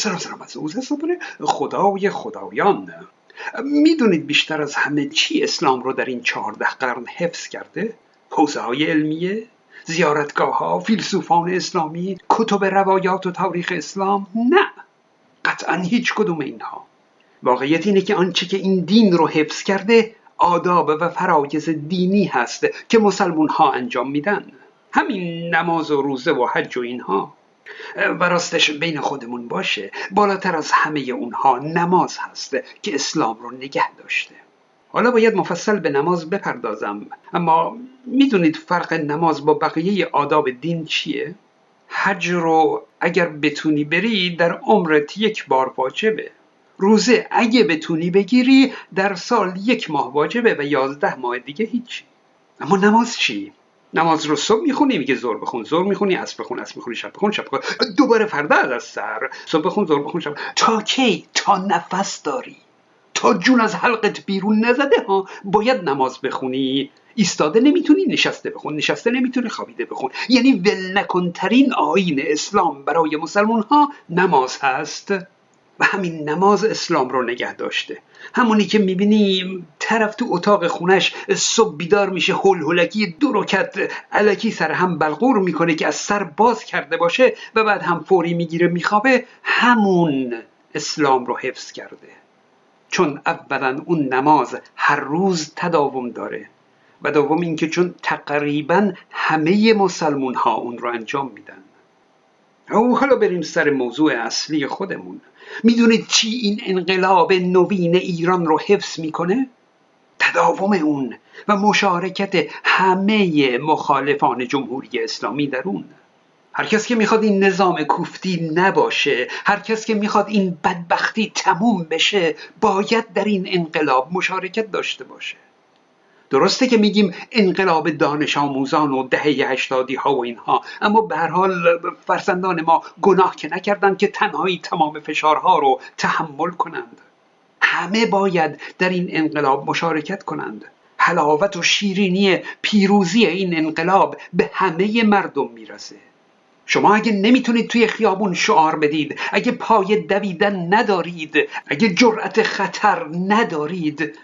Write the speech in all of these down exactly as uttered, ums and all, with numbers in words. سراسر مفروض است برای خدای خدایان. میدونید بیشتر از همه چی اسلام رو در این چهارده قرن حفظ کرده؟ حوزه های علمیه، زیارتگاه ها، فیلسوفان اسلامی، کتب روایات و تاریخ اسلام؟ نه، قطعا هیچ کدوم اینها. واقعیت اینه که آنچه که این دین رو حفظ کرده آداب و فرایض دینی هست که مسلمون ها انجام میدن، همین نماز و روزه و حج و اینها. و راستش بین خودمون باشه، بالاتر از همه اونها نماز هست که اسلام رو نگه داشته. حالا باید مفصل به نماز بپردازم، اما میدونید فرق نماز با بقیه آداب دین چیه؟ حج رو اگر بتونی بری در عمرت یک بار واجبه. روزه اگه بتونی بگیری در سال یک ماه واجبه و یازده ماه دیگه هیچ. اما نماز چی؟ نماز رو صبح میخونی، میگه زور بخون، زور میخونی، عصر بخون، عصر میخونی، شب بخون، شب بخون، دوباره فردا از سر، صبح بخون، زور بخون، شب. تا کی؟ تا نفس داری، تا جون از حلقت بیرون نزده ها باید نماز بخونی. ایستاده نمیتونی، نشسته بخون، نشسته نمیتونی، خوابیده بخون. یعنی ول نکنترین آیین اسلام برای مسلمان ها نماز هست و همین نماز اسلام رو نگه داشته. همونی که میبینی طرف تو اتاق خونش صبح بیدار میشه، هول هولکی دو رکعت الکی سر هم بلغور میکنه که از سر باز کرده باشه و بعد هم فوری میگیره میخوابه، همون اسلام رو حفظ کرده. چون اولا اون نماز هر روز تداوم داره و دوم اینکه چون تقریبا همه مسلمون ها اون رو انجام میدن. او حالا بریم سر موضوع اصلی خودمون. میدونید چی این انقلاب نوین ایران رو حفظ میکنه؟ تداوم اون و مشارکت همه مخالفان جمهوری اسلامی در اون. هر کس که میخواد این نظام کوفتی نباشه، هر کس که میخواد این بدبختی تموم بشه، باید در این انقلاب مشارکت داشته باشه. درسته که میگیم انقلاب دانش آموزان و دهه هشتادی ها و اینها، اما به هر حال فرزندان ما گناه که نکردند که تنهایی تمام فشارها رو تحمل کنند. همه باید در این انقلاب مشارکت کنند. حلاوت و شیرینی پیروزی این انقلاب به همه مردم میرسه. شما اگه نمیتونید توی خیابون شعار بدید، اگه پای دویدن ندارید، اگه جرأت خطر ندارید،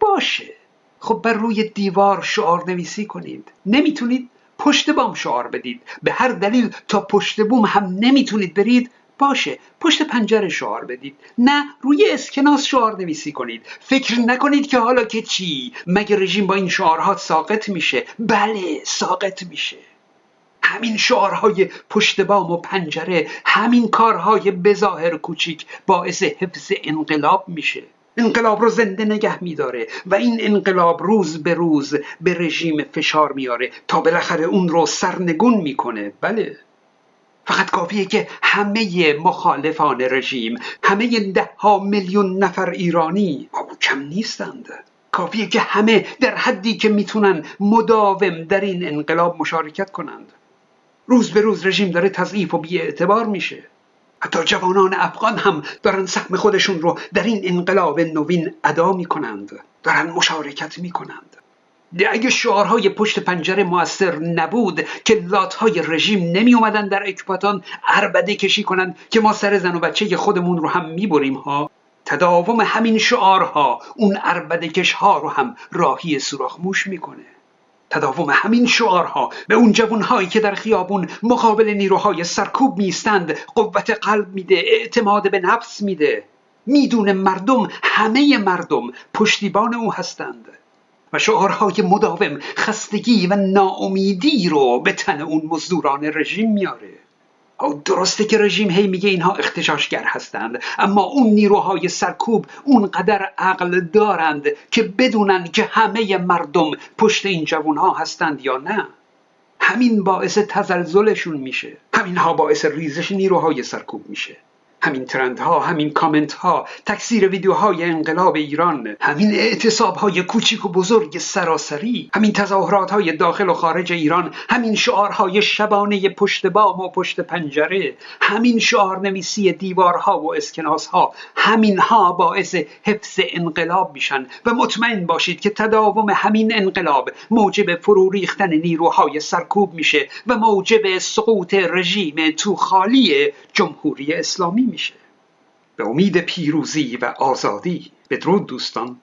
باشه، خب بر روی دیوار شعار نویسی کنید. نمیتونید پشت بام شعار بدید، به هر دلیل تا پشت بام هم نمیتونید برید، باشه، پشت پنجره شعار بدید. نه، روی اسکناس شعار نویسی کنید. فکر نکنید که حالا که چی، مگه رژیم با این شعارها ساقط میشه؟ بله، ساقط میشه. همین شعارهای پشت بام و پنجره، همین کارهای بظاهر کوچیک باعث حفظ انقلاب میشه. انقلاب رو زنده نگه میداره و این انقلاب روز به روز به رژیم فشار میاره تا بالاخره اون رو سرنگون میکنه. بله، فقط کافیه که همه مخالفان رژیم، همه ده ها میلیون نفر ایرانی، او کم نیستند، کافیه که همه در حدی که میتونن مداوم در این انقلاب مشارکت کنند. روز به روز رژیم داره تضعیف و بی‌اعتبار میشه. حتی جوانان افغان هم دارن سهم خودشون رو در این انقلاب نوین ادا می کنند، دارن مشارکت می کنند. اگه شعارهای پشت پنجره مؤثر نبود که لاتهای رژیم نمی اومدن در اکباتان عربده کشی کنن که ما سر زن و بچه خودمون رو هم می بریم ها. تداوم همین شعارها اون عربده کش ها رو هم راهی سوراخ موش می کنه. تداوم همین شعارها به اون جوانهایی که در خیابون مقابل نیروهای سرکوب میستند قوت قلب میده، اعتماد به نفس میده. میدونه مردم، همه مردم پشتیبان او هستند و شعارهای مداوم خستگی و ناامیدی رو به تن اون مزدوران رژیم میاره. او درسته که رژیم هی میگه اینها اغتشاشگر هستند، اما اون نیروهای سرکوب اونقدر عقل دارند که بدونن که همه مردم پشت این جوانها هستند یا نه. همین باعث تزلزلشون میشه، همینها باعث ریزش نیروهای سرکوب میشه. همین ترندها، همین کامنت ها، تکثیر ویدیوهای انقلاب ایران، همین اعتصاب های کوچیک و بزرگ سراسری، همین تظاهرات های داخل و خارج ایران، همین شعارهای شبانه پشت بام و پشت پنجره، همین شعار نویسی دیوارها و اسکناس ها، همین ها باعث حفظ انقلاب میشن و مطمئن باشید که تداوم همین انقلاب موجب فرو ریختن نیروهای سرکوب میشه و موجب سقوط رژیم توخالی جمهوری اسلامی میشه. میشه. به امید پیروزی و آزادی. بدرود دوستان.